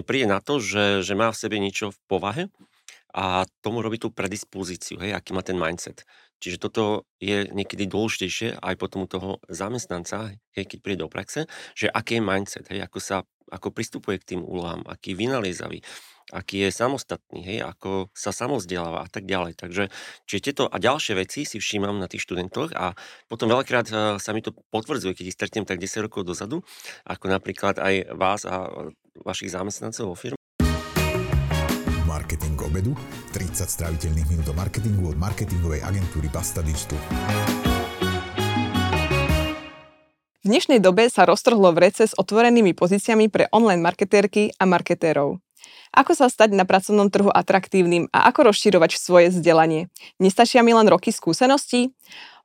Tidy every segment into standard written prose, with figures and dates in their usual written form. príde na to, že má v sebe niečo v povahe a tomu robí tú predispozíciu, hej, aký má ten mindset. Čiže toto je niekedy dôležitejšie aj potom u toho zamestnanca, hej, keď príde do praxe, že aký je mindset, hej, ako pristupuje k tým úlohám, aký je vynaliezavý, aký je samostatný, hej, ako sa samovzdeláva a tak ďalej. Takže tieto a ďalšie veci si všímam na tých študentoch a potom veľakrát sa mi to potvrdzuje, keď ich stretnem tak 10 rokov dozadu, ako napríklad aj vás a vašich zamestnancov vo firme. Marketing obedu, 30 stráviteľných minút o marketingu od marketingovej agentúry Basta Digital. V dnešnej dobe sa roztrhlo vrece s otvorenými pozíciami pre online marketérky a marketérov. Ako sa stať na pracovnom trhu atraktívnym a ako rozširovať svoje vzdelanie? Nestačia mi len roky skúseností?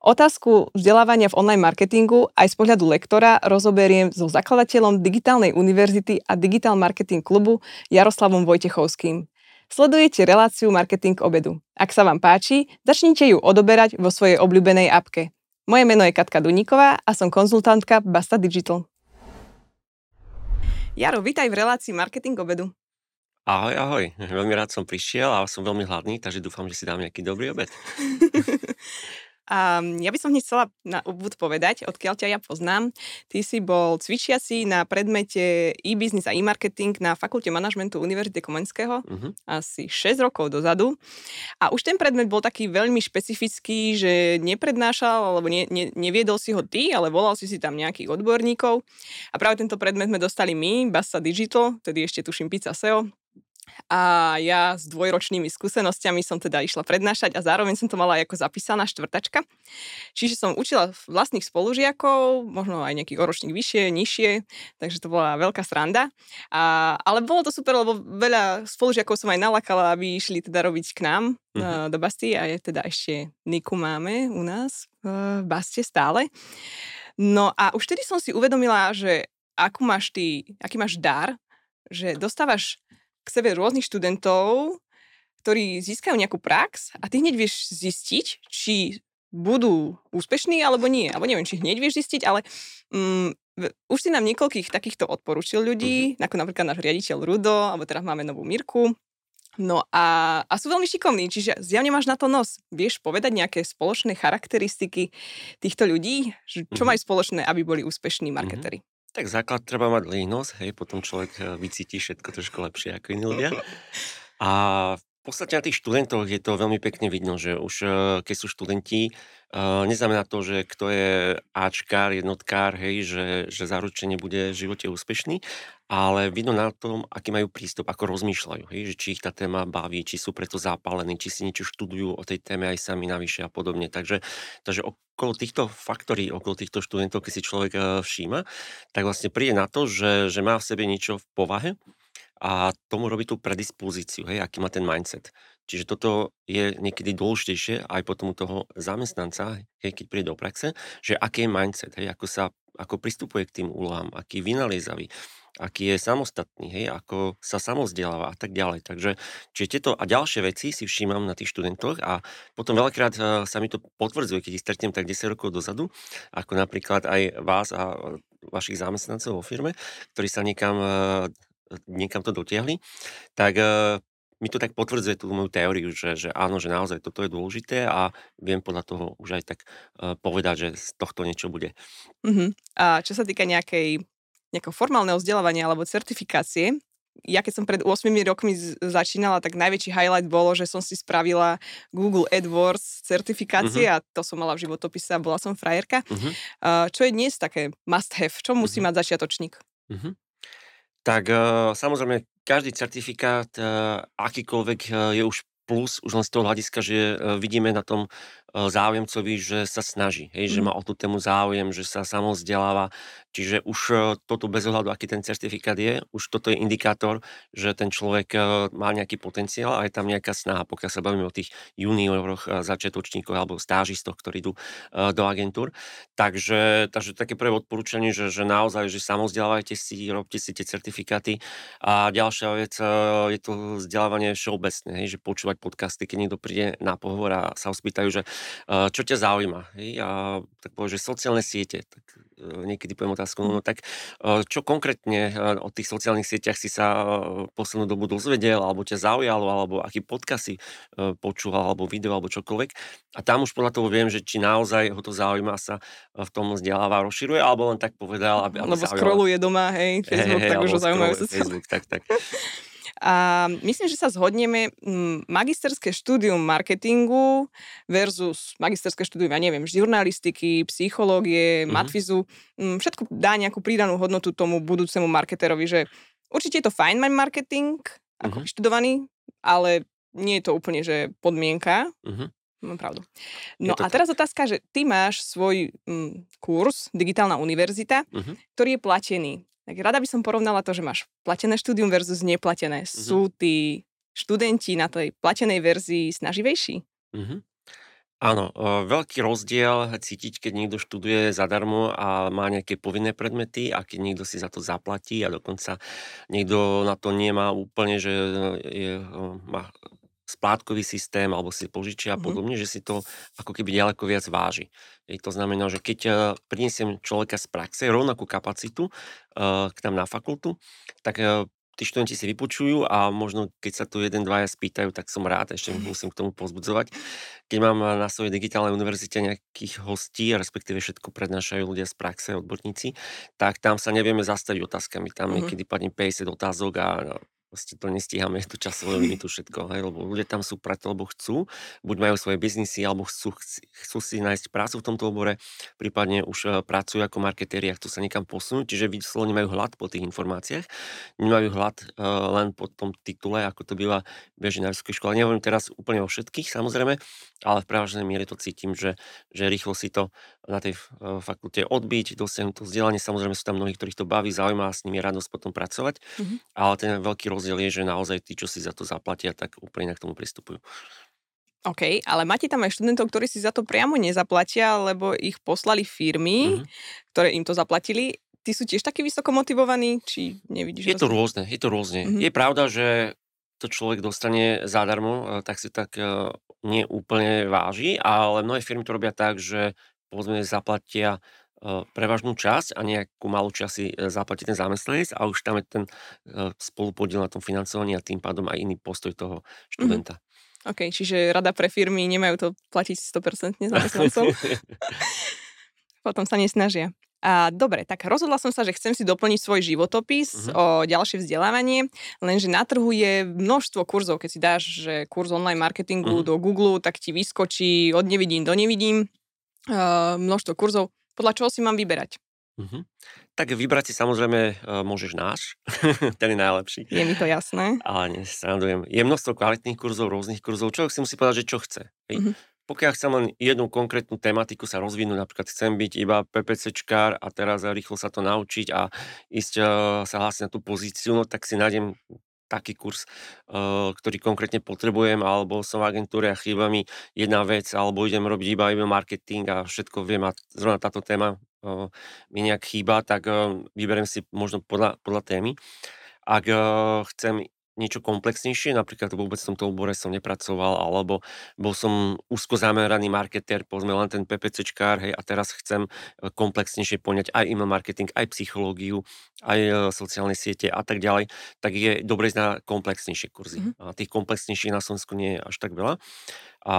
Otázku vzdelávania v online marketingu aj z pohľadu lektora rozoberiem so zakladateľom Digitálnej univerzity a Digital Marketing Clubu Jaroslavom Vojtechovským. Sledujete reláciu Marketing obedu. Ak sa vám páči, začnite ju odoberať vo svojej obľúbenej appke. Moje meno je Katka Duníková a som konzultantka Basta Digital. Jaro, vítaj v relácii Marketing obedu. Ahoj. Veľmi rád som prišiel a som veľmi hladný, takže dúfam, že si dám nejaký dobrý obed. Ja by som hneď chcela na úvod povedať, odkiaľ ťa ja poznám. Ty si bol cvičiaci na predmete e-business a e-marketing na Fakulte manažmentu Univerzity Komenského asi 6 rokov dozadu. A už ten predmet bol taký veľmi špecifický, že neprednášal, alebo neviedol si ho ty, ale volal si tam nejakých odborníkov. A práve tento predmet sme dostali my, Basta Digital, tedy ešte tuším Pizza SEO. A ja s dvojročnými skúsenostiami som teda išla prednášať a zároveň som to mala aj ako zapísaná štvrtačka. Čiže som učila vlastných spolužiakov, možno aj nejaký ročník vyššie, nižšie, takže to bola veľká sranda. Ale bolo to super, lebo veľa spolužiakov som aj nalakala, aby išli teda robiť k nám do Basty a je teda ešte Niku máme u nás v Baste stále. No a už tedy som si uvedomila, že aký máš dar, že dostávaš k sebe rôznych študentov, ktorí získajú nejakú prax a ty hneď vieš zistiť, či budú úspešní alebo nie. Alebo neviem, či hneď vieš zistiť, ale už si nám niekoľkých takýchto odporúčil ľudí, ako napríklad náš riaditeľ Rudo, alebo teraz máme novú Mirku. No a sú veľmi šikovní, čiže zjavne máš na to nos. Vieš povedať nejaké spoločné charakteristiky týchto ľudí, čo majú spoločné, aby boli úspešní marketéri? Tak základ treba mať línosť, hej, potom človek vycíti všetko trošku lepšie ako iní ľudia. A v podstate na tých študentoch je to veľmi pekne vidno, že už keď sú študenti, neznamená to, že kto je áčkár, jednotkár, hej, že zaručene bude v živote úspešný, ale vidno na tom, aký majú prístup, ako rozmýšľajú, hej, že či ich tá téma baví, či sú preto zápalení, či si niečo študujú o tej téme aj sami navyše a podobne. Takže okolo týchto faktorí, okolo týchto študentov, keď si človek všíma, tak vlastne príde na to, že má v sebe niečo v povahe a tomu robí tú predispozíciu, hej, aký má ten mindset. Čiže toto je niekedy dôležitejšie aj potom u toho zamestnanca, hej, keď príde do praxe, že aký je mindset, hej, ako pristupuje k tým úlohám, aký je vynaliezavý, aký je samostatný, hej, ako sa samovzdeláva a tak ďalej. Takže tieto a ďalšie veci si všímam na tých študentoch a potom veľakrát sa mi to potvrdzuje, keď ich stretnem tak 10 rokov dozadu, ako napríklad aj vás a vašich zamestnancov vo firme, ktorí sa niekam to dotiahli, tak mi to tak potvrdzuje tú moju teóriu, že áno, že naozaj toto je dôležité a viem podľa toho už aj tak povedať, že z tohto niečo bude. A čo sa týka nejakého formálneho vzdelávania alebo certifikácie. Ja keď som pred 8 rokmi začínala, tak najväčší highlight bolo, že som si spravila Google AdWords certifikácie a to som mala v životopise a bola som frajerka. Čo je dnes také must have? Čo musí mať začiatočník? Tak samozrejme, každý certifikát, akýkoľvek je už plus, už len z toho hľadiska, že vidíme na tom záujemcovi, že sa snaží, hej, že má o tú tému záujem, že sa samovzdeláva. Čiže už toto bez ohľadu, aký ten certifikát je, už toto je indikátor, že ten človek má nejaký potenciál a je tam nejaká snaha, pokiaľ sa bavíme o tých junioroch, začiatočníkoch alebo stážistoch, ktorí idú do agentúr. Takže také prvé odporúčanie, že naozaj, že samovzdelávajte si, robte si tie certifikáty. A ďalšia vec je to vzdelávanie všeobecné, hej, že počúvať podcasty, keď niekto príde na pohovor a sa ho spýtajú, že čo ťa zaujíma, hej? A tak povedať, že sociálne siete, tak niekedy poviem otázku, no tak čo konkrétne o tých sociálnych sieťach si sa poslednú dobu dozvedel, alebo ťa zaujalo, alebo aký podcast si počúval, alebo video, alebo čokoľvek. A tam už podľa toho viem, že či naozaj ho to zaujíma sa v tom vzdeláva, rozširuje, alebo len tak povedal, aby lebo scrolluje doma, hej, Facebook, tak už ho zaujímajú Facebook, tak. A myslím, že sa zhodneme, magisterské štúdium marketingu versus magisterské štúdium, ja neviem, žurnalistiky, psychológie, matfizu, všetko dá nejakú pridanú hodnotu tomu budúcemu marketerovi, že určite je to fajn mať marketing, ako vyštudovaný, ale nie je to úplne, že podmienka. Mám pravdu. No a teraz otázka, že ty máš svoj kurz Digitálna univerzita, ktorý je platený. Tak rada by som porovnala to, že máš platené štúdium versus neplatené. Sú tí študenti na tej platenej verzii snaživejší? Áno, veľký rozdiel cítiť, keď niekto študuje zadarmo a má nejaké povinné predmety a keď niekto si za to zaplatí a dokonca niekto na to nemá úplne, že má splátkový systém alebo si požičia a podobne, že si to ako keby ďaleko viac váži. To znamená, že keď prinesiem človeka z praxe rovnakú kapacitu k nám na fakultu, tak tí študenti si vypočujú a možno, keď sa tu jeden, dvaja spýtajú, tak som rád, ešte musím k tomu povzbudzovať. Keď mám na svojej digitálnej univerzite nejakých hostí, respektíve všetko prednášajú ľudia z praxe, odborníci, tak tam sa nevieme zastaviť otázkami. Tam niekedy padne 50 otázok a proste to nestíhame, to časové limitu všetko, hej, lebo ľudia tam sú preto, lebo chcú, buď majú svoje biznisy, alebo chcú si nájsť prácu v tomto obore, prípadne už pracujú ako marketéri a chcú sa niekam posunúť, čiže vyslovene majú hlad po tých informáciách, nemajú hlad len po tom titule, ako to býva bežne na vysokej škole. Nehovorím teraz úplne o všetkých, samozrejme, ale v prevažnej miere to cítim, že rýchlo si to na tej fakulte odbiť, dosiahnuť to vzdelanie, samozrejme sú tam mnohí, ktorých to baví, zaujíma a s nimi radosť potom pracovať, ale ten veľký rozdiel je, že naozaj tí, čo si za to zaplatia, tak úplne k tomu pristupujú. OK, ale máte tam aj študentov, ktorí si za to priamo nezaplatia, lebo ich poslali firmy, ktoré im to zaplatili. Tí sú tiež takí vysoko motivovaní? Či nevidíš? Je to rôzne. Je pravda, že to človek dostane zadarmo, tak si tak neúplne váži, ale mnohé firmy to robia tak, že povedzme zaplatia prevažnú časť a nejakú malú časť si zaplatí ten zamestnanec a už tam je ten spolupodiel na tom financovaní a tým pádom aj iný postoj toho študenta. OK, čiže rada pre firmy, nemajú to platiť 100% zamestnancom. Potom sa nesnažia. A dobre, tak rozhodla som sa, že chcem si doplniť svoj životopis o ďalšie vzdelávanie, lenže na trhu je množstvo kurzov, keď si dáš že kurz online marketingu do Google, tak ti vyskočí od nevidím do nevidím množstvo kurzov. Podľa čoho si mám vyberať? Tak vybrať si samozrejme môžeš náš, ten je najlepší. Je mi to jasné. Ale nesrandujem. Je množstvo kvalitných kurzov, rôznych kurzov. Človek si musí povedať, že čo chce. Pokiaľ chcem len jednu konkrétnu tematiku sa rozvinúť, napríklad chcem byť iba PPCčkár a teraz rýchlo sa to naučiť a ísť sa hlásiť na tú pozíciu, no tak si nájdem taký kurz, ktorý konkrétne potrebujem, alebo som v agentúre a chýba mi jedna vec, alebo idem robiť iba email marketing a všetko viem a zrovna táto téma mi nejak chýba, tak vyberiem si možno podľa témy. Ak chcem niečo komplexnejšie, napríklad vôbec v tomto obore som nepracoval, alebo bol som úzko zameraný marketér, povedzme len ten PPCčkár, hej, a teraz chcem komplexnejšie poňať aj email marketing, aj psychológiu, aj sociálne siete a tak ďalej, tak je dobre ísť na komplexnejšie kurzy. A tých komplexnejších na Slovensku nie je až tak veľa. A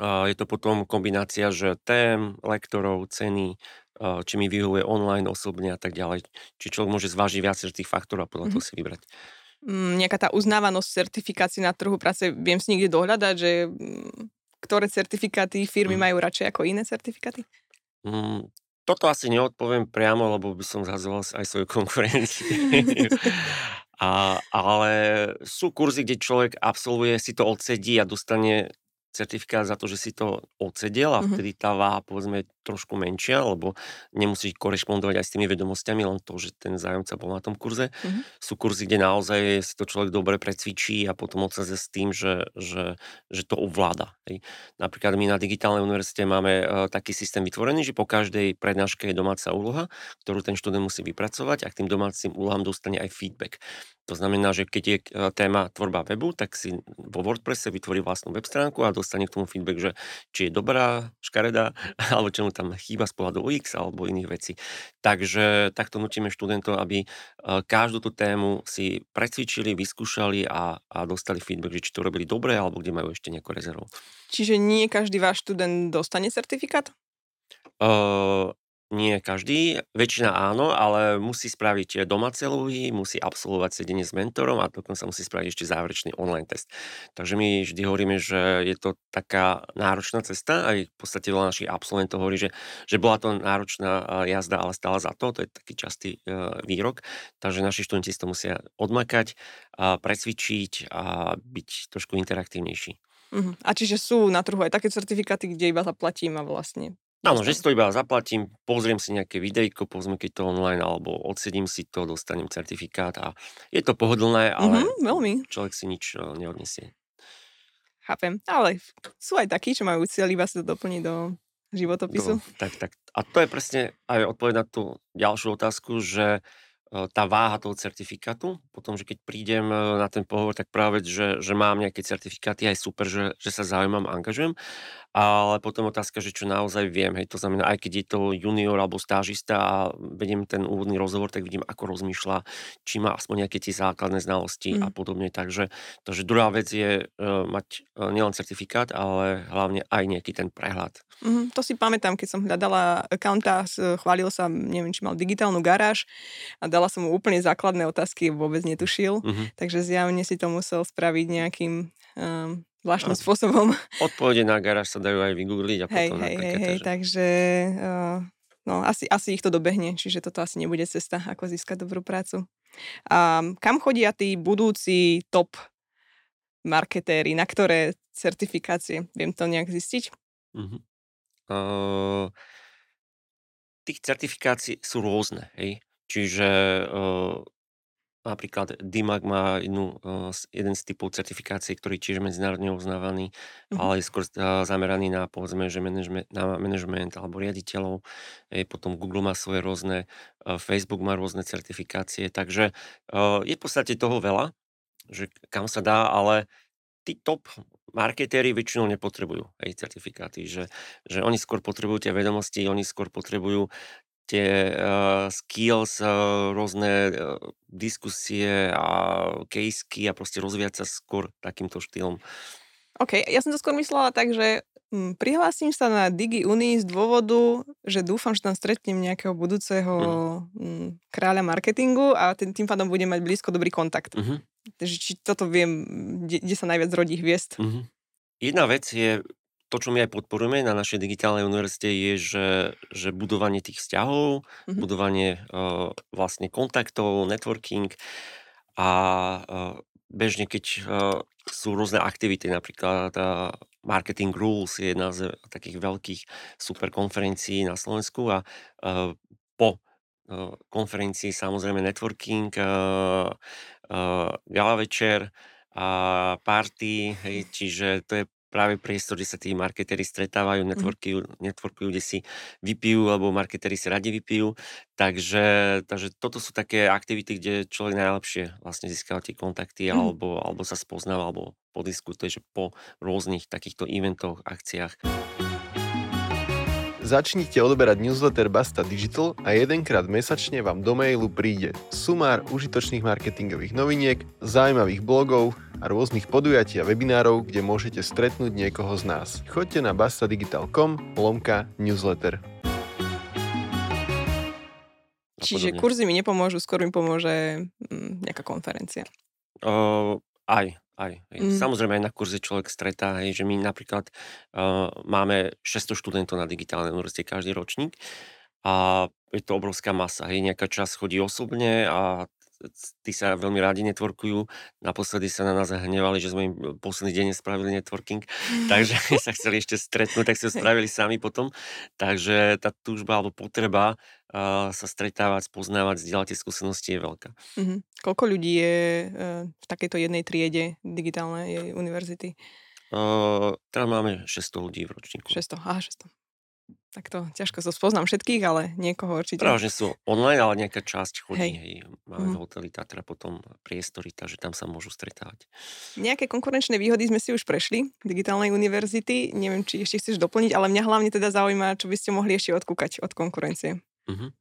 je to potom kombinácia, že tém, lektorov, ceny, či mi vyhovuje online, osobne a tak ďalej. Či človek môže zvážiť viac tých faktorov a podľa toho si vybrať. Nejaká tá uznávanosť certifikácií na trhu práce, viem si niekde dohľadať, že ktoré certifikáty firmy majú radšej ako iné certifikáty? Toto asi neodpoviem priamo, lebo by som zhazoval aj svoju konkurenciu. Ale sú kurzy, kde človek absolvuje, si to odsedí a dostane certifikát za to, že si to odsedel a vtedy tá váha, povedzme, je trošku menšia, lebo nemusí korešpondovať aj s tými vedomosťami, len to, že ten zájomca bol na tom kurze. Sú kurzy, kde naozaj si to človek dobre precvičí a potom odsadzie s tým, že to ovláda. Hej. Napríklad my na digitálnej univerzite máme taký systém vytvorený, že po každej prednáške je domáca úloha, ktorú ten študent musí vypracovať a k tým domácim úlohám dostane aj feedback. To znamená, že keď je téma tvorba webu, tak si vo WordPresse vytvorí vlastnú web stránku a dostane k tomu feedback, že či je dobrá, škaredá, alebo čemu tam chýba z pohľadu UX alebo iných vecí. Takže takto nutíme študentov, aby každú tú tému si precvičili, vyskúšali a dostali feedback, že či to robili dobre alebo kde majú ešte nejakú rezervu. Čiže nie každý váš študent dostane certifikát? Nie každý, väčšina áno, ale musí spraviť domáce úlohy, musí absolvovať sedenie s mentorom a dokonca musí spraviť ešte záverečný online test. Takže my vždy hovoríme, že je to taká náročná cesta, aj v podstate veľa našich absolventov hovorí, že bola to náročná jazda, ale stála za to, to je taký častý výrok, takže naši študenti si to musia odmakať, precvičiť a byť trošku interaktívnejší. Uh-huh. A čiže sú na trhu aj také certifikáty, kde iba zaplatím a vlastne... Áno, že si to iba zaplatím, pozriem si nejaké videjko, povedzme keď to online, alebo odsedím si to, dostanem certifikát a je to pohodlné, ale človek si nič neodniesie. Chápem, ale sú aj takí, čo majú cieľ iba sa doplniť do životopisu. Tak. A to je presne aj odpoveď na tú ďalšiu otázku, že tá váha toho certifikátu, potom, že keď prídem na ten pohovor, tak práve, že mám nejaké certifikáty, aj super, že sa zaujímam, angažujem, ale potom otázka, že čo naozaj viem, hej, to znamená, aj keď je to junior alebo stážista a vediem ten úvodný rozhovor, tak vidím, ako rozmýšľa, či má aspoň nejaké tie základné znalosti a podobne, takže druhá vec je mať nielen certifikát, ale hlavne aj nejaký ten prehľad. To si pamätám, keď som hľadala accounta, chválil sa, neviem, či mal digitálnu garáž a dala som mu úplne základné otázky, vôbec netušil, takže zjavne si to musel spraviť nejakým zvláštnym spôsobom. Odpovede na garáž sa dajú aj vygoogliť a potom napríklad. Takže asi ich to dobehne, čiže toto asi nebude cesta, ako získať dobrú prácu. A kam chodia tí budúci top marketéri, na ktoré certifikácie? Viem to nejak zistiť? Tých certifikácií sú rôzne, hej? Čiže napríklad DIMAC má jeden z typov certifikácií, ktorý tiež je medzinárodne uznávaný, ale je skôr zameraný na, povedzme, že manažment alebo riaditeľov. Potom Google má svoje rôzne, Facebook má rôzne certifikácie, takže je v podstate toho veľa, že kam sa dá, ale tí top marketéri väčšinou nepotrebujú certifikáty, že oni skôr potrebujú tie vedomosti, oni skôr potrebujú tie skills, rôzne diskusie a caseky a proste rozvíjať sa skôr takýmto štýlom. OK, ja som to skôr myslela tak, že prihlásim sa na DigiUni z dôvodu, že dúfam, že tam stretnem nejakého budúceho kráľa marketingu a tým pádom budem mať blízko dobrý kontakt. Takže či toto viem, kde sa najviac rodí hviezd. Jedna vec je... To, čo my aj podporujeme na našej digitálnej univerzite, je, že budovanie tých vzťahov, budovanie vlastne kontaktov, networking a bežne, keď sú rôzne aktivity, napríklad Marketing Rules je jedna z takých veľkých super konferencií na Slovensku a po konferencii samozrejme networking, gala večer a party, hej, čiže to je práve priestor, kde sa tí marketéri stretávajú, networkujú, kde si vypijú, alebo marketéri si radi vypijú. Takže toto sú také aktivity, kde človek najlepšie vlastne získava tie kontakty, alebo sa spoznáva, alebo podiskutuje, že po rôznych takýchto eventoch, akciách. Začnite odoberať newsletter Basta Digital a jedenkrát mesačne vám do mailu príde sumár užitočných marketingových noviniek, zaujímavých blogov a rôznych podujatí a webinárov, kde môžete stretnúť niekoho z nás. Choďte na bastadigital.com/newsletter. Čiže kurzy mi nepomôžu, skôr mi pomôže nejaká konferencia. Aj. Samozrejme aj na kurze človek stretá, že my napríklad máme 600 študentov na digitálnej univerzite každý ročník a je to obrovská masa, nejaká časť chodí osobne a tí sa veľmi rádi networkujú, naposledy sa na nás hnevali, že sme im posledný deň nespravili networking, takže sa chceli ešte stretnúť, tak si ho spravili sami potom, takže tá túžba alebo potreba sa stretávať, spoznávať, zdieľať tie skúsenosti je veľká. Koľko ľudí je v takejto jednej triede digitálnej univerzity? Teraz máme 600 ľudí v ročníku. 600. Takto ťažko sa spoznám všetkých, ale niekoho určite. Práve, že sú online, ale nejaká časť chodí. Hej. Máme hotely, Tatra, potom priestory, takže tam sa môžu stretávať. Nejaké konkurenčné výhody sme si už prešli Digitálnej univerzity. Neviem, či ešte chceš doplniť, ale mňa hlavne teda zaujíma, čo by ste mohli ešte odkúkať od konkurencie. Uh-huh.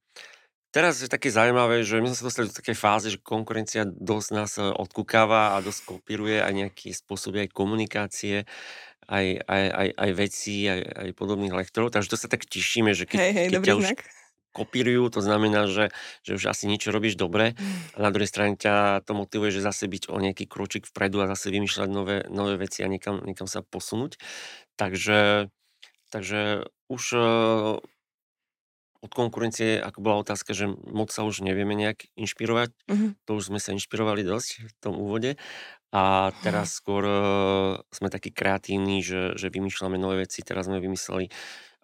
Teraz je také zaujímavé, že my sme sa dostali do takej fázy, že konkurencia dosť nás odkúkáva a dosť kopíruje aj nejaký spôsob aj komunikácie, aj veci, aj podobných lektorov. Takže to sa tak tešíme, že keď ťa už kopírujú, to znamená, že už asi niečo robíš dobre. A na druhej strane ťa to motivuje, že zase byť o nejaký kročík vpredu a zase vymýšľať nové veci a niekam sa posunúť. Takže už... Od konkurencie, ako bola otázka, že moc sa už nevieme nejak inšpirovať. Uh-huh. To už sme sa inšpirovali dosť v tom úvode. A teraz skôr sme takí kreatívni, že vymýšľame nové veci. Teraz sme vymysleli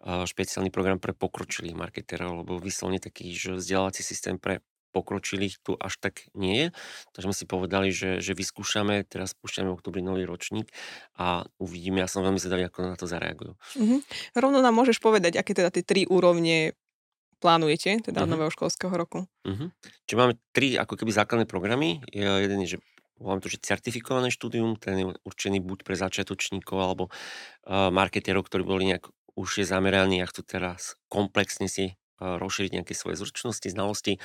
špeciálny program pre pokročilých marketerov, lebo vyslovne taký, že vzdelávací systém pre pokročilých tu až tak nie je. Takže sme si povedali, že vyskúšame, teraz spúšťame v októbri nový ročník a uvidíme. Ja som veľmi zvedavý, ako na to zareagujú. Uh-huh. Rovno nám môžeš povedať, aké teda tie tri úrovne plánujete, teda od nového školského roku. Uh-huh. Čiže máme tri ako keby základné programy. Jeden je, že máme to, že certifikované štúdium, ten je určený buď pre začiatočníkov alebo marketerov, ktorí boli nejak už zameraní a chcú teraz komplexne si rozšíriť nejaké svoje zručnosti, znalosti.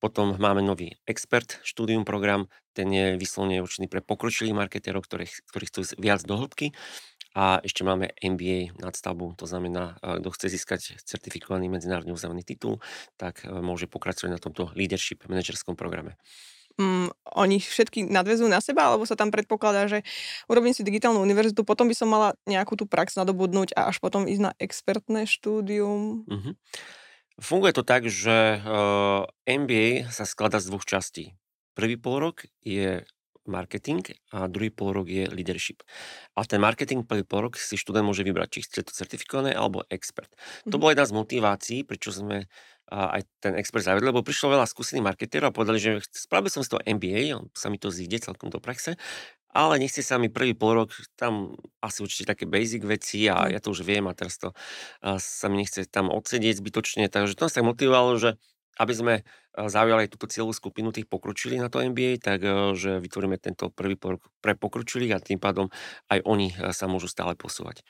Potom máme nový expert štúdium program, ten je vyslovene určený pre pokročilých marketerov, ktorí chcú viac do hĺbky. A ešte máme MBA nadstavbu, to znamená, kto chce získať certifikovaný medzinárodne uznávaný titul, tak môže pokračovať na tomto leadership manažerskom programe. Oni všetky nadväzujú na seba, alebo sa tam predpokladá, že urobím si digitálnu univerzitu, potom by som mala nejakú tú prax nadobudnúť a až potom ísť na expertné štúdium? Uh-huh. Funguje to tak, že MBA sa skladá z dvoch častí. Prvý polrok je marketing a druhý polrok je leadership. A ten marketing prvý polrok si študent môže vybrať, či chce to certifikované alebo expert. Mm-hmm. To bola jedna z motivácií, prečo sme aj ten expert zavedli, lebo prišlo veľa skúsených marketerov a povedali, že spravil som z toho MBA, sa mi to zíde celkom do praxe, ale nechci sa mi prvý polrok, tam asi určite také basic veci a ja to už viem a teraz to sa mi nechce tam odsedieť zbytočne, takže to nás tak motivovalo, že aby sme zaujali aj túto cieľovú skupinu tých pokročilých na to MBA, takže vytvoríme tento prvý porok pre pokročilých a tým pádom aj oni sa môžu stále posúvať.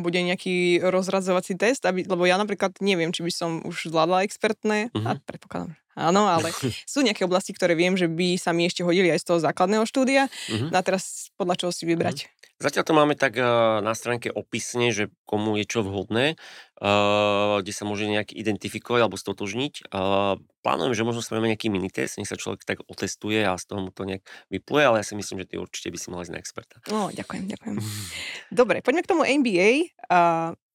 Bude nejaký rozradzovací test, lebo ja napríklad neviem, či by som už zvládla expertné, a predpokladám, áno, ale sú nejaké oblasti, ktoré viem, že by sa mi ešte hodili aj z toho základného štúdia. A teraz podľa čoho si vybrať? Zatiaľ to máme tak na stránke opisne, že komu je čo vhodné, kde sa môže nejak identifikovať alebo stotožniť. Plánujem, že možno spravíme nejaký minitest, nech sa človek tak otestuje a z toho mu to nejak vypluje, ale ja si myslím, že ty určite by si mala ísť na experta. No, ďakujem. Dobre, poďme k tomu MBA.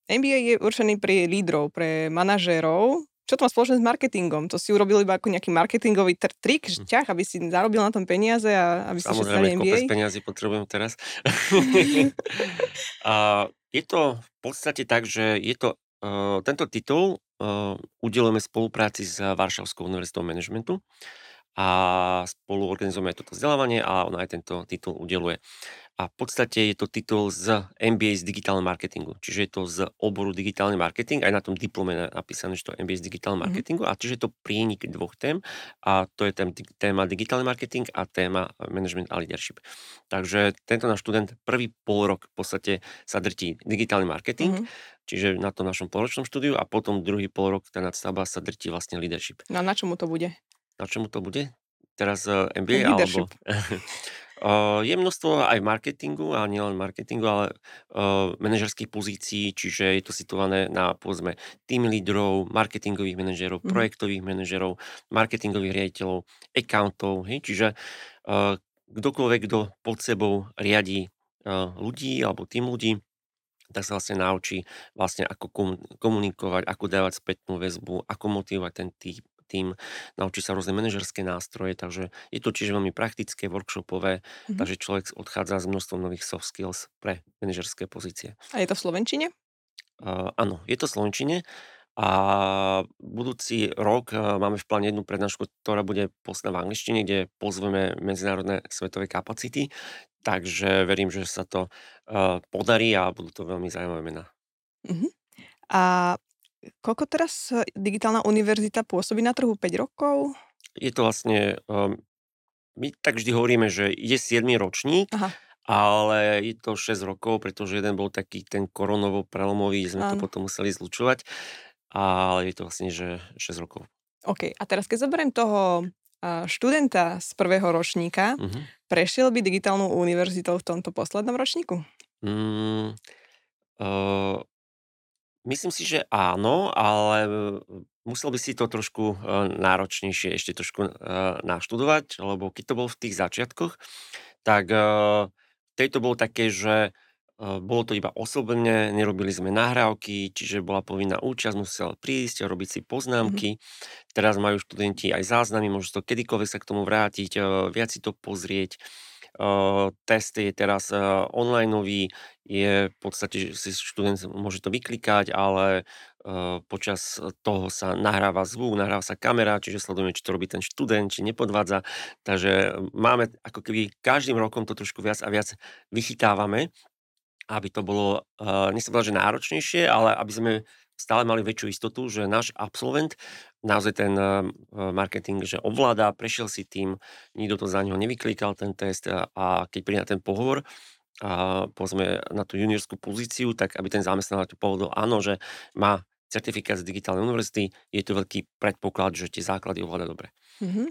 MBA je určený pre lídrov, pre manažérov. Čo to má spoločné s marketingom? To si urobil iba ako nejaký marketingový trik, ťah, aby si zarobil na tom peniaze a aby si sa stali MBA? Samozrejme, kopec peniazy potrebujem teraz. A je to v podstate tak, že je to, tento titul udelujeme spolupráci s Varšavskou univerzitou manažmentu a spolu organizujeme aj toto vzdelávanie a ona aj tento titul udeluje. A v podstate je to titul z MBA z digitálneho marketingu. Čiže je to z oboru digitálny marketing, aj na tom diplome je napísané, že to MBA z digitálneho marketingu, a čiže je to prienik dvoch tém, a to je téma digitálny marketing a téma management a leadership. Takže tento náš študent prvý polrok v podstate sa drtí digitálny marketing, čiže na tom našom polročnom štúdiu, a potom druhý polrok tá nadstavba sa drtí vlastne leadership. No a na čomu to bude? Teraz MBA leadership. Alebo... Je množstvo aj marketingu, a nielen marketingu, ale manažerských pozícií, čiže je to situované na, povedzme, team lídrov, marketingových manažerov, projektových manažerov, marketingových riaditeľov, accountov, hej? Čiže kdokoľvek, kto pod sebou riadi ľudí alebo tým ľudí, tak sa vlastne naučí vlastne ako komunikovať, ako dávať spätnú väzbu, ako motivovať ten tým, naučí sa rôzne manažerské nástroje, takže je to čiže veľmi praktické, workshopové, takže človek odchádza s množstvom nových soft skills pre manažerské pozície. A je to v slovenčine? Áno, je to v slovenčine a budúci rok máme v pláne jednu prednášku, ktorá bude posledná v angličtine, kde pozveme medzinárodné svetové kapacity, takže verím, že sa to podarí a budú to veľmi zaujímavé mená. A Koľko teraz Digitálna univerzita pôsobí na trhu? 5 rokov? Je to vlastne, my tak vždy hovoríme, že ide 7. ročník, aha, ale je to 6 rokov, pretože jeden bol taký ten koronovo-prelomový, sme to potom museli zlučovať, ale je to vlastne, že 6 rokov. OK, a teraz keď zoberiem toho študenta z prvého ročníka, prešiel by Digitálnou univerzitou v tomto poslednom ročníku? Myslím si, že áno, ale musel by si to trošku náročnejšie ešte trošku naštudovať, lebo keď to bol v tých začiatkoch, tak tejto bolo také, že bolo to iba osobne, nerobili sme nahrávky, čiže bola povinná účasť, musel prísť, robiť si poznámky. Teraz majú študenti aj záznamy, môžu to kedykoľvek sa k tomu vrátiť, viac si to pozrieť. Test je teraz onlineový, je v podstate, si študent môže to vyklikať, ale počas toho sa nahráva zvuk, nahráva sa kamera, čiže sledujeme, či to robí ten študent, či nepodvádza. Takže máme, ako keby každým rokom to trošku viac a viac vychytávame, aby to bolo, nechcem povedať, že náročnejšie, ale aby sme stále mali väčšiu istotu, že náš absolvent naozaj ten marketing, že ovláda, prešiel si tým, nikto to za neho nevyklikal ten test a keď príde na ten pohovor, a povedzme na tú juniorskú pozíciu, tak aby ten zamestnávateľ povedal, áno, že má certifikát z Digitálnej univerzity, je to veľký predpoklad, že tie základy ovláda dobre. 7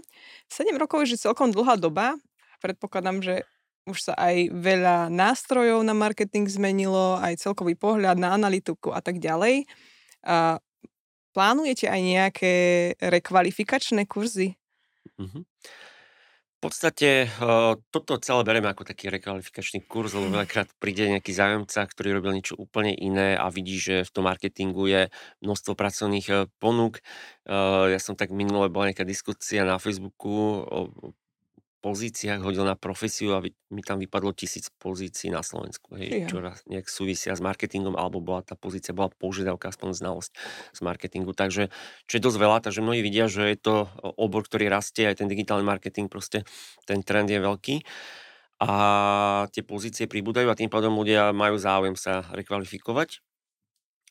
rokov je celkom dlhá doba, predpokladám, že už sa aj veľa nástrojov na marketing zmenilo, aj celkový pohľad na analytiku a tak ďalej. A plánujete aj nejaké rekvalifikačné kurzy? V podstate toto celé bereme ako taký rekvalifikačný kurz, lebo veľakrát príde nejaký záujemca, ktorý robil niečo úplne iné a vidí, že v tom marketingu je množstvo pracovných ponúk. Ja som tak minule, bola nejaká diskusia na Facebooku o pozíciách, hodil na profesiu a mi tam vypadlo 1000 pozícií na Slovensku, hej, čo nejak súvisia s marketingom, alebo bola tá pozícia, bola požiadavka, aspoň znalosť z marketingu, takže čo je dosť veľa, takže mnohí vidia, že je to obor, ktorý rastie, aj ten digitálny marketing, proste ten trend je veľký a tie pozície pribúdajú a tým pádom ľudia majú záujem sa rekvalifikovať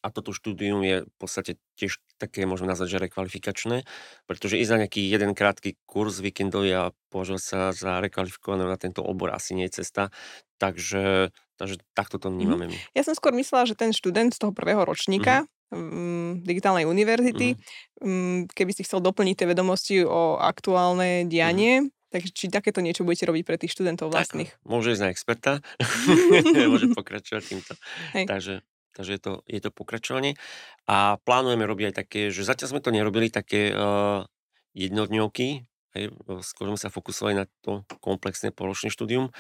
a toto štúdium je v podstate tiež také, môžem nazvať, že rekvalifikačné, pretože ísť na nejaký jeden krátky kurz víkendový a považovať sa za rekvalifikovaného na tento obor asi nie je cesta, takže takto to vnímame my. Ja som skôr myslela, že ten študent z toho prvého ročníka Digitálnej univerzity, keby si chcel doplniť tie vedomosti o aktuálne dianie, takže či takéto niečo budete robiť pre tých študentov vlastných? Tak, môže ísť na experta, môže pokračovať týmto. Hej. Takže je to pokračovanie a plánujeme robiť aj také, že zatiaľ sme to nerobili také jednodňovky, skôr sme sa fokusovali na to komplexné poročné štúdium,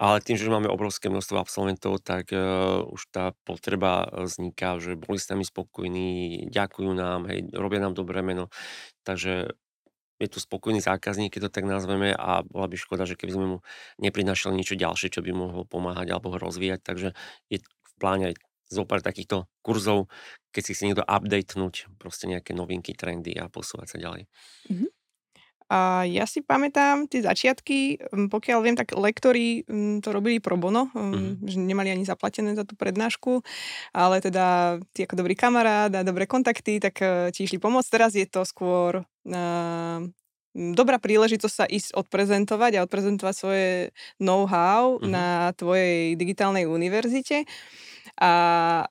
ale tým, že máme obrovské množstvo absolventov, tak už tá potreba vzniká, že boli s nami spokojní, ďakujú nám, robia nám dobré meno, takže je tu spokojný zákazník, keď to tak nazveme a bola by škoda, že keby sme mu neprinášali niečo ďalšie, čo by mohlo pomáhať alebo ho rozvíjať, takže je v pláne aj zopár takýchto kurzov, keď si chce niekto updatenúť proste nejaké novinky, trendy a posúvať sa ďalej. A ja si pamätám tie začiatky, pokiaľ viem, tak lektori to robili pro bono, že nemali ani zaplatené za tú prednášku, ale teda ty ako dobrý kamarát a dobré kontakty, tak ti išli pomôcť. Teraz je to skôr dobrá príležitosť sa ísť odprezentovať a odprezentovať svoje know-how na tvojej digitálnej univerzite. A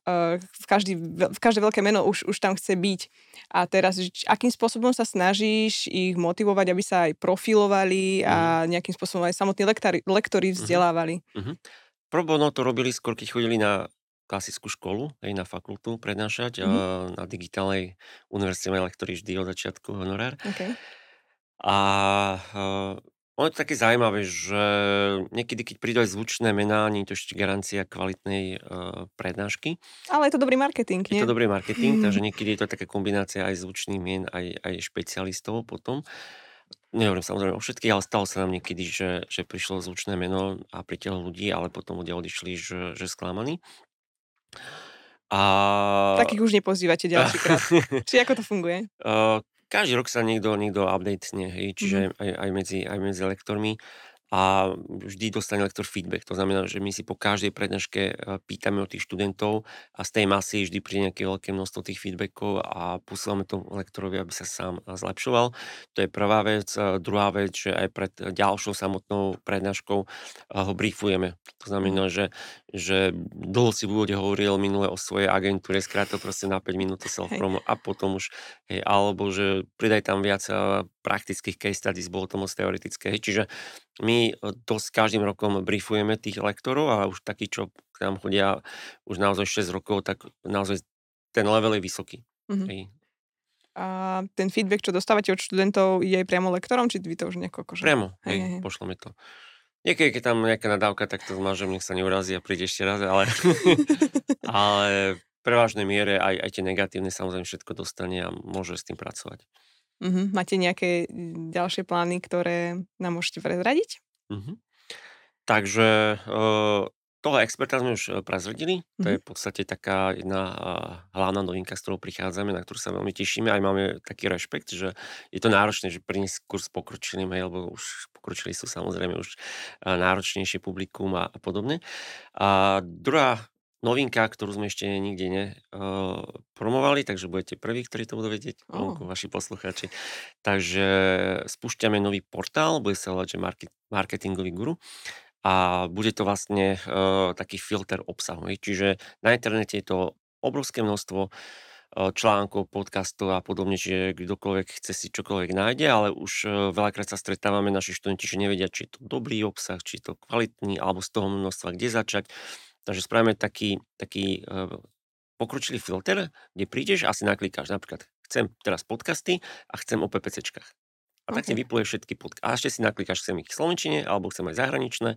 každé veľké meno už tam chce byť. A teraz, akým spôsobom sa snažíš ich motivovať, aby sa aj profilovali a nejakým spôsobom aj samotní lektori vzdelávali? Pro bono to robili skôr, keď chodili na klasickú školu, aj na fakultu prednášať. Na digitálnej univerzite majú lektori vždy od začiatku honorár. Okay. A ono je to také zaujímavé, že niekedy, keď prídu aj zvučné mená, nie je to ešte garancia kvalitnej prednášky. Ale je to dobrý marketing, nie? Je to dobrý marketing, takže niekedy je to taká kombinácia aj zvučných mien, aj špecialistov potom. Nehovorím samozrejme o všetkých, ale stalo sa nám niekedy, že prišlo zvučné meno a pritiahlo ľudí, ale potom ľudia odišli, že sklamaní. Takých už nepozývate ďalší krát. Či ako to funguje? Každý rok sa niekto updatene, čiže aj medzi lektormi. a vždy dostane lektor feedback. To znamená, že my si po každej prednáške pýtame od tých študentov a z tej masy vždy príde nejaké veľké množstvo tých feedbackov a posielame to lektorovi, aby sa sám zlepšoval. To je prvá vec. Druhá vec, že aj pred ďalšou samotnou prednáškou ho briefujeme. To znamená, že dlho si v úvode hovoril minule o svojej agentúre, skrátil proste na 5 minút self-promo a potom už, hej, alebo že pridaj tam viac praktických case studies, bolo to moc teoretické. Čiže my dosť každým rokom briefujeme tých lektorov a už takí, čo k nám chodia už naozaj 6 rokov, tak naozaj ten level je vysoký. Mm-hmm. A ten feedback, čo dostávate od študentov, je aj priamo lektorom, či vy to už nejako akože... Priamo, hej. Pošleme to. Niekedy, keď tam nejaká nadávka, tak to zmažem, nech sa neurazí a príde ešte raz, ale, ale v prevažnej miere aj tie negatívne samozrejme všetko dostane a môže s tým pracovať. Uh-huh. Máte nejaké ďalšie plány, ktoré nám môžete prezradiť? Uh-huh. Takže toho experta sme už prezradili. Uh-huh. To je v podstate taká jedna hlavná novinka, s ktorou prichádzame, na ktorú sa veľmi tešíme. Aj máme taký rešpekt, že je to náročné, že priniesť kurz pokročilým, lebo už pokročili sú samozrejme už náročnejšie publikum a podobne. A druhá novinka, ktorú sme ešte nikde nepromovali, takže budete prví, ktorí to budú vedieť, vaši poslucháči. Takže spúšťame nový portál, bude sa volať, že Marketingový guru a bude to vlastne taký filter obsahu. Čiže na internete je to obrovské množstvo článkov, podcastov a podobne, že kdokoľvek chce si čokoľvek nájde, ale už veľakrát sa stretávame naši študenti, že nevedia, či je to dobrý obsah, či je to kvalitný, alebo z toho množstva, kde začať. Takže spravíme taký pokročilý filter, kde prídeš a si naklikáš napríklad chcem teraz podcasty a chcem o PPCčkách. A tak ti vypluje všetky podcasty. A ešte si naklikáš chcem ich v slovenčine alebo chcem aj zahraničné.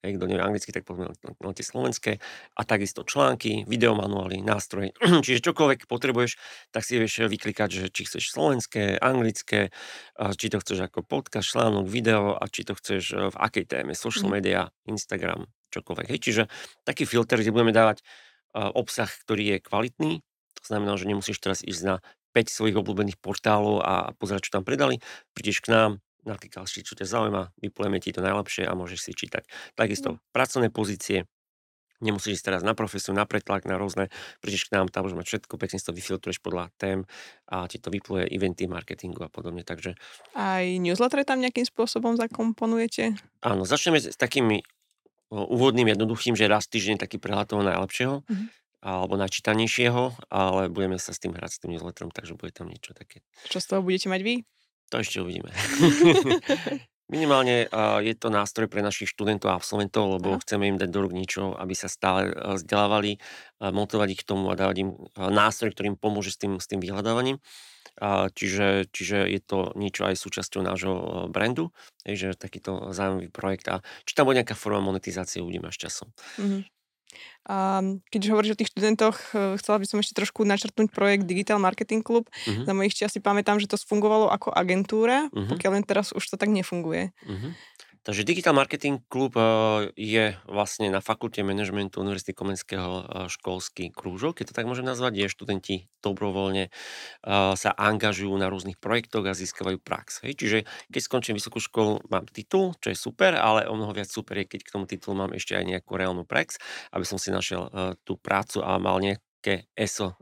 Kto nevie anglicky, tak povedzme len tie slovenské. A takisto články, videomanuály, nástroje. Čiže čokoľvek potrebuješ, tak si vieš vyklikať, že či chceš slovenské, anglické, či to chceš ako podcast, článok, video a či to chceš v akej téme, social media, Instagram. Čokoľvek. Hej, čiže taký filter, kde budeme dávať obsah, ktorý je kvalitný, to znamená, že nemusíš teraz ísť na 5 svojich obľúbených portálov a pozerať, čo tam predali, prídeš k nám, naklikáš si, čo ťa zaujíma, vyplujeme ti to najlepšie a môžeš si čítať. Takisto pracovné pozície, nemusíš ísť teraz na profesiu, na pretlak, na rôzne, prídeš k nám, tam môžeš mať všetko, pekne si to vyfiltruješ podľa tém a ti to vypluje eventy, marketingu a podobne, takže... Aj newsletter tam nejakým spôsobom zakomponujete? Áno, začneme s takými úvodným, jednoduchým, že raz týždeň taký prehľad toho najlepšieho, alebo najčítanejšieho, ale budeme sa s tým hrať, s tým newsletterom, takže bude tam niečo také. Čo z toho budete mať vy? To ešte uvidíme. Minimálne je to nástroj pre našich študentov a absolventov, lebo chceme im dať do rúk niečo, aby sa stále vzdelávali, montovať ich k tomu a dávať im nástroj, ktorý im pomôže s tým vyhľadávaním. Čiže je to niečo aj súčasťou nášho brandu, takže takýto zaujímavý projekt a či tam bude nejaká forma monetizácie, uvidíme až časom. Keď už hovoríš o tých študentoch, chcela by som ešte trošku načrtnúť projekt Digital Marketing Club. Za mojich čias si pamätám, že to fungovalo ako agentúra, pokiaľ len teraz už to tak nefunguje. Takže Digital Marketing Club je vlastne na Fakulte manažmentu Univerzity Komenského školský krúžok, keď to tak môžem nazvať, kde študenti dobrovoľne sa angažujú na rôznych projektoch a získavajú prax. Hej. Čiže keď skončím vysokú školu, mám titul, čo je super, ale o mnoho viac super je, keď k tomu titulu mám ešte aj nejakú reálnu prax, aby som si našiel tú prácu a mal nejaké ESO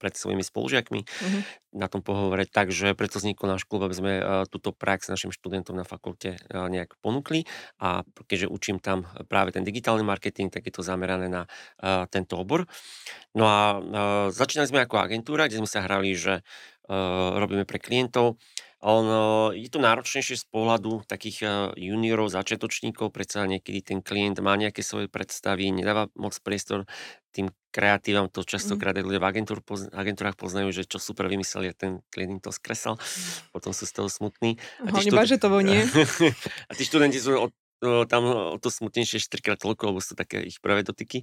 pred svojimi spolužiakmi. Na tom pohovore, takže preto vznikol náš klub, aby sme túto prax našim študentom na fakulte nejak ponúkli a keďže učím tam práve ten digitálny marketing, tak je to zamerané na tento obor. No a začínali sme ako agentúra, kde sme sa hrali, že robíme pre klientov. Je to náročnejšie z pohľadu takých juniorov, začiatočníkov, predsa niekedy ten klient má nejaké svoje predstavy, nedáva moc priestor tým kreatívam, to častokrát aj ľudia v agentúrách poznajú, že čo super vymysleli a ten klient im to skresal, potom sú z toho smutní. A tí študenti sú tam o to smutnejšie 4-krát toľko, lebo sú také ich prvé dotyky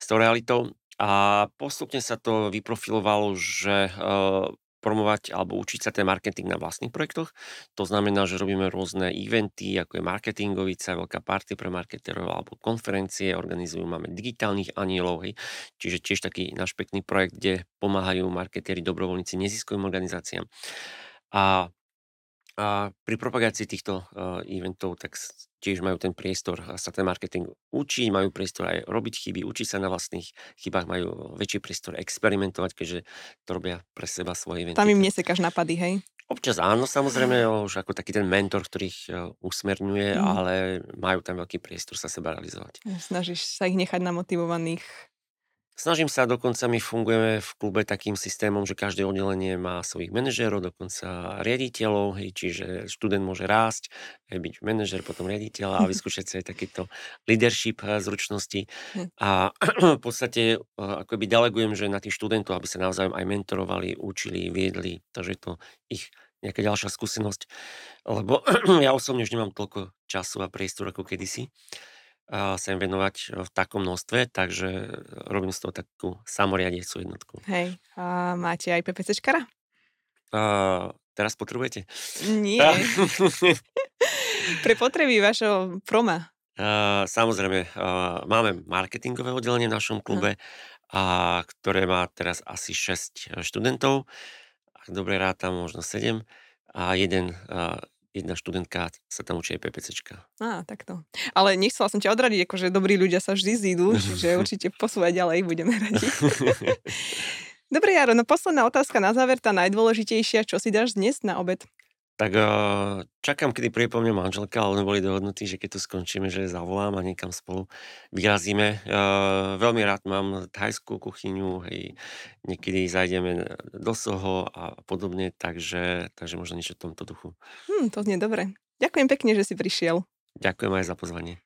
s tou realitou. A postupne sa to vyprofilovalo, že promovať alebo učiť sa ten marketing na vlastných projektoch. To znamená, že robíme rôzne eventy, ako je marketingovica, veľká party pre marketerov alebo konferencie, organizujú, máme digitálnych anielov, hej. Čiže tiež taký náš pekný projekt, kde pomáhajú marketéri, dobrovoľníci neziskovým organizáciám. A pri propagácii týchto eventov tak tiež majú ten priestor sa ten marketing učiť, majú priestor aj robiť chyby, učiť sa na vlastných chybách, majú väčší priestor experimentovať, keďže to robia pre seba svoje eventy. Tam im nesekáš napady, hej? Občas áno, samozrejme, už ako taký ten mentor, ktorý ich usmerňuje, ale majú tam veľký priestor sa seba realizovať. Snažíš sa ich nechať namotivovaných? Snažím sa, dokonca my fungujeme v klube takým systémom, že každé oddelenie má svojich manažérov, dokonca riaditeľov, čiže študent môže rásť, byť manažér, potom riaditeľ a vyskúšať sa aj takéto leadership zručnosti. A v podstate akoby delegujem, že na tých študentov, aby sa navzájom aj mentorovali, učili, viedli, takže to ich nejaká ďalšia skúsenosť, lebo ja osobne už nemám toľko času a priestoru ako kedysi sa im venovať v takom množstve, takže robím z toho takú samoriadiacu jednotku. Hej, a máte aj PPCčkara? Teraz potrebujete? Nie. Pre potreby vašho proma. Samozrejme, máme marketingové oddelenie v našom klube, ktoré má teraz asi 6 študentov, ak dobre rátam, možno 7, a jedna študentka sa tam učí aj PPCčka. Á, takto. Ale nechcela som ťa odradiť, akože dobrí ľudia sa vždy zídu, čiže určite posúvať ďalej, budeme radi. Dobre, Jaro, no posledná otázka na záver, tá najdôležitejšia, čo si dáš dnes na obed? Tak čakám, kedy príde po mňa manželka, ale boli dohodnutí, že keď tu skončíme, že zavolám a niekam spolu vyrazíme. Veľmi rád mám thajskú kuchyňu, hej, niekedy zajdeme do Soho a podobne, takže možno niečo v tomto duchu. To znie dobre. Ďakujem pekne, že si prišiel. Ďakujem aj za pozvanie.